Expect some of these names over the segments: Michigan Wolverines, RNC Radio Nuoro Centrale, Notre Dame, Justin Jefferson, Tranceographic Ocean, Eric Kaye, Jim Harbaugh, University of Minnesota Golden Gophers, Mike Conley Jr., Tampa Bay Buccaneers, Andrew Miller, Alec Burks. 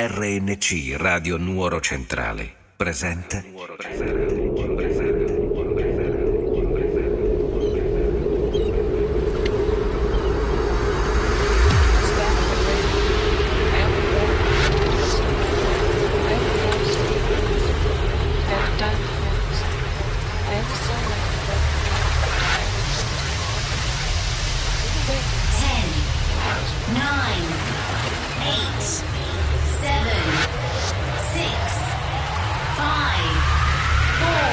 RNC Radio Nuoro Centrale presenta Seven, six, five, four.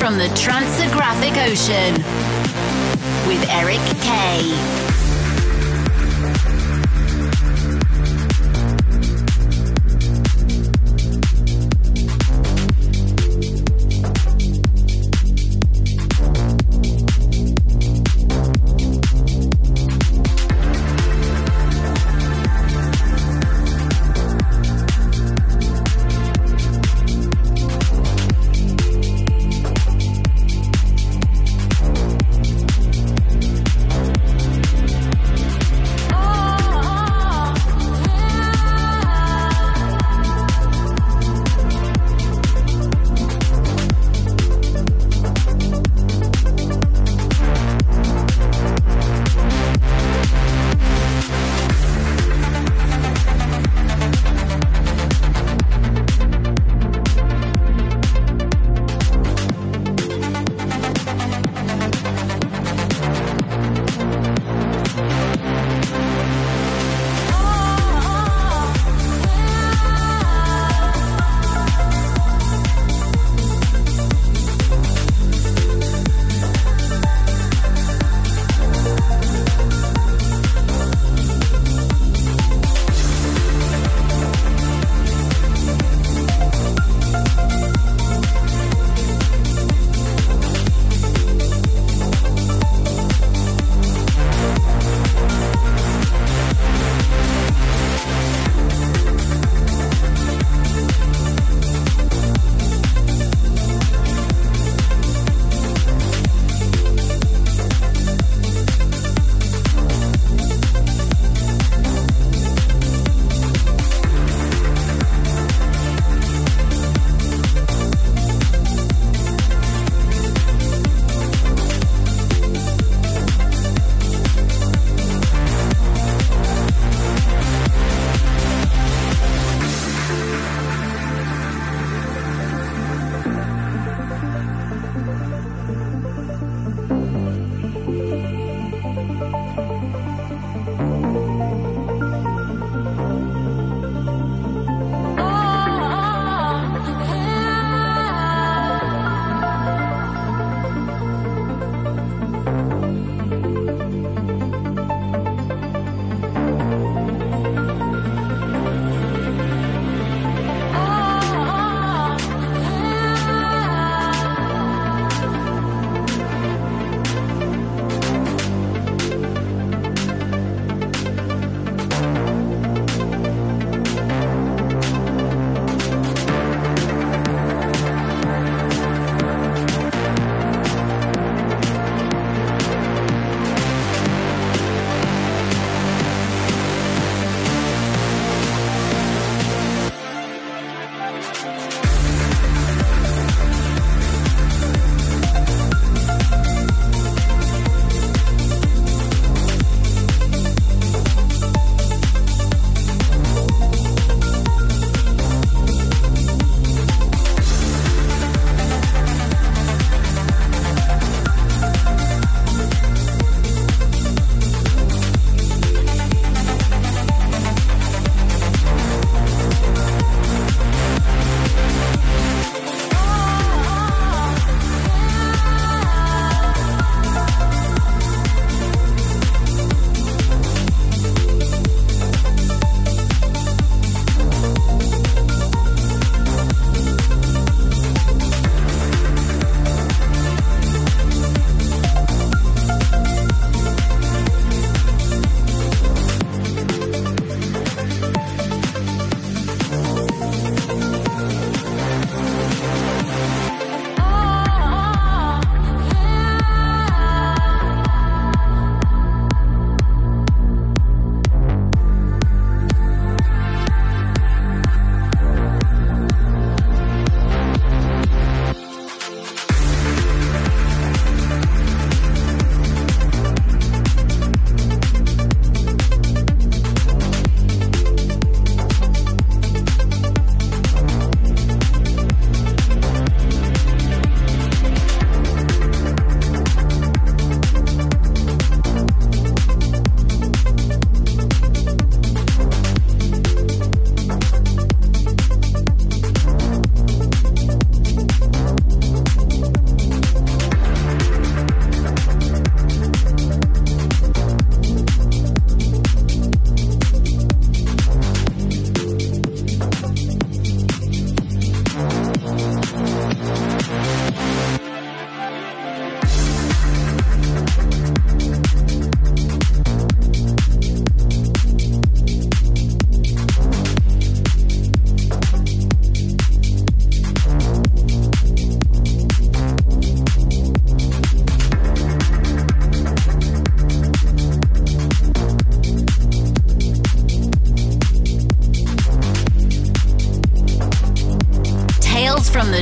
from the Tranceographic Ocean with Eric Kaye.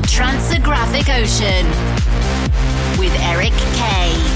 the Tranceographic Ocean with Eric Kaye.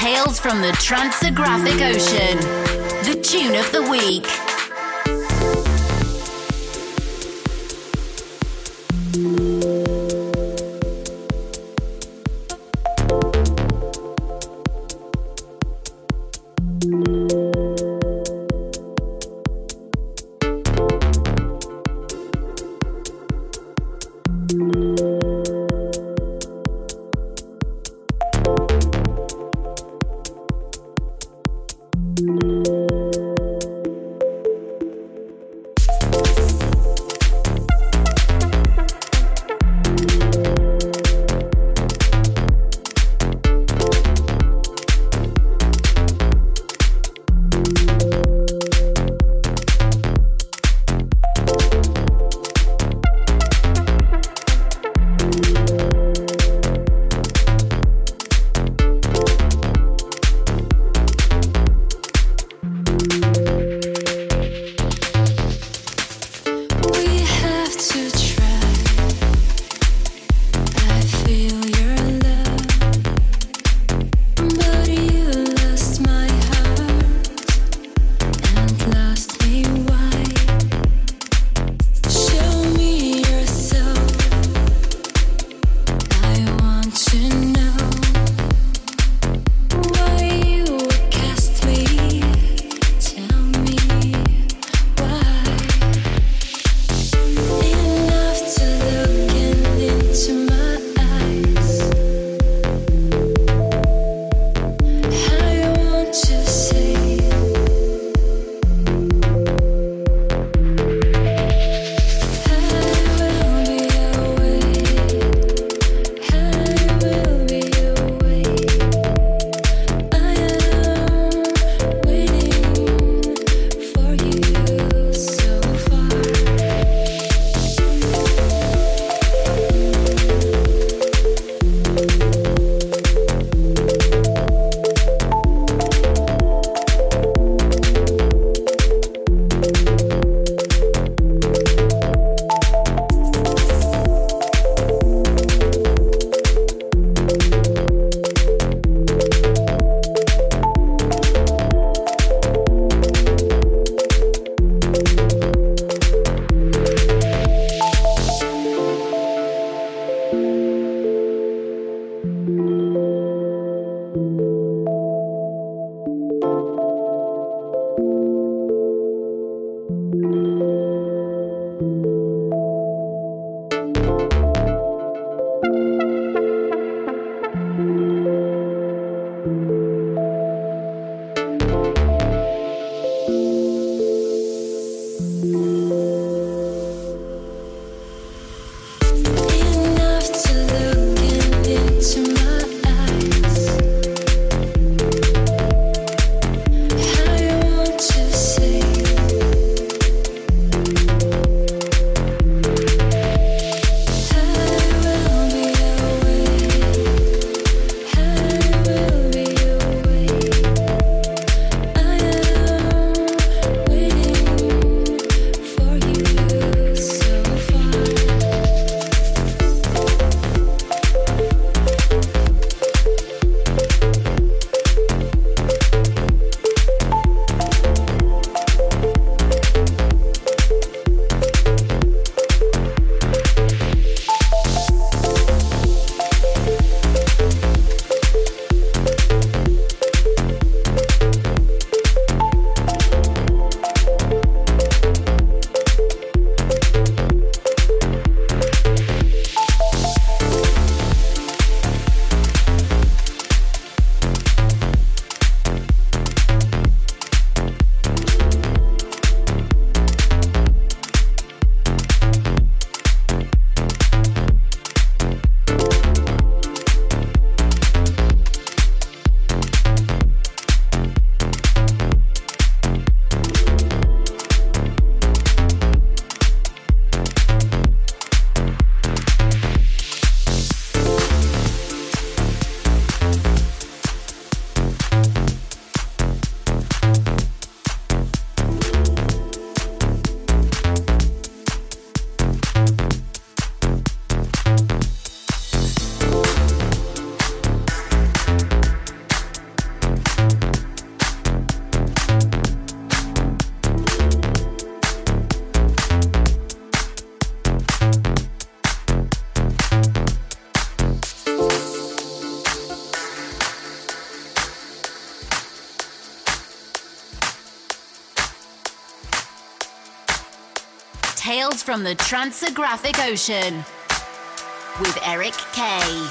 Tales from the Tranceographic Ocean, the tune of the week. Tales from the Tranceographic Ocean with Eric Kaye.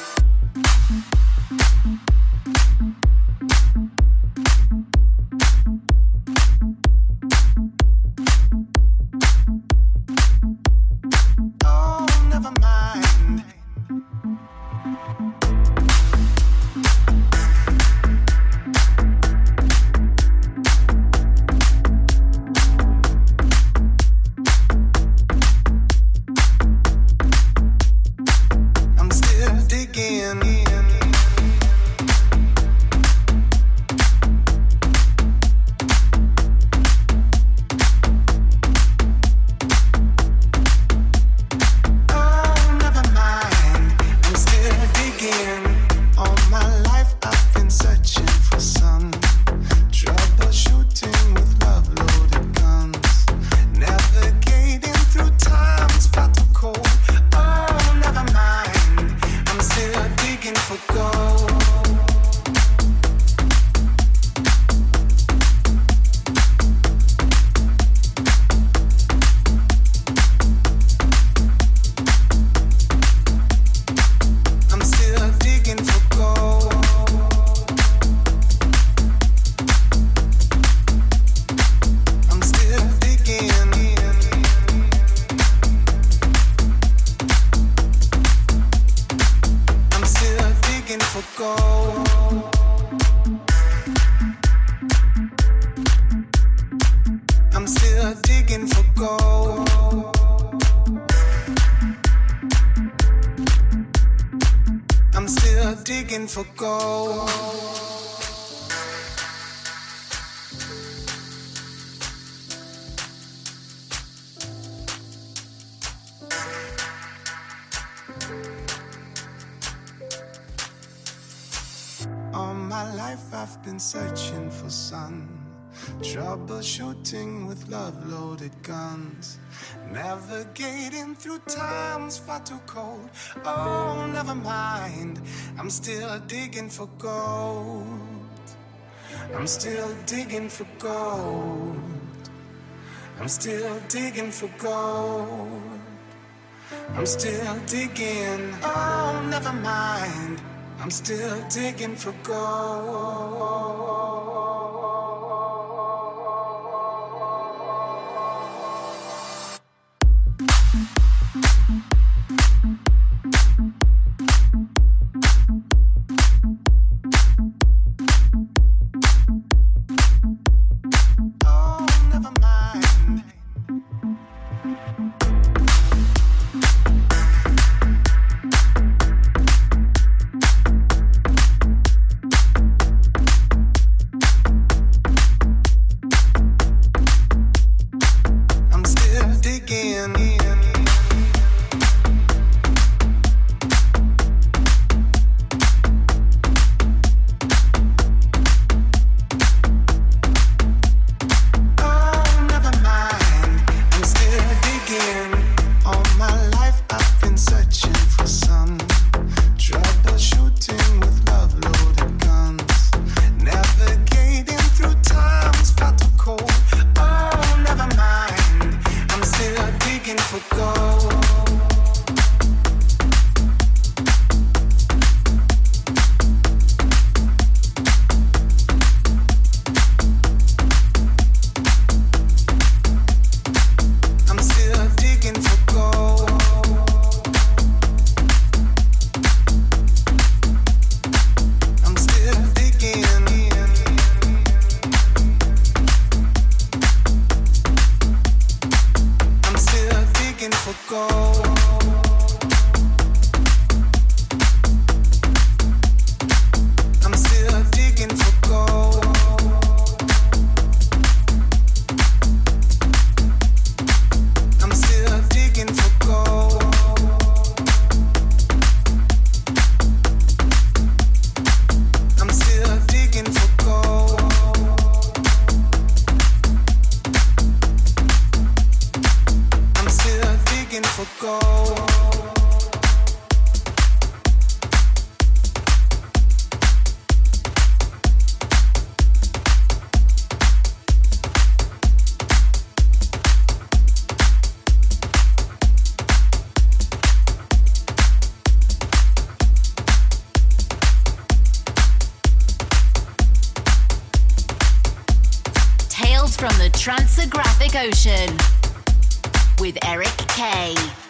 Troubleshooting with love-loaded guns, navigating through times far too cold. Oh, never mind, I'm still digging for gold. I'm still digging for gold. I'm still digging for gold. I'm still digging. Oh, never mind, I'm still digging for gold. Signals from the Tranceographic Ocean with Eric Kaye.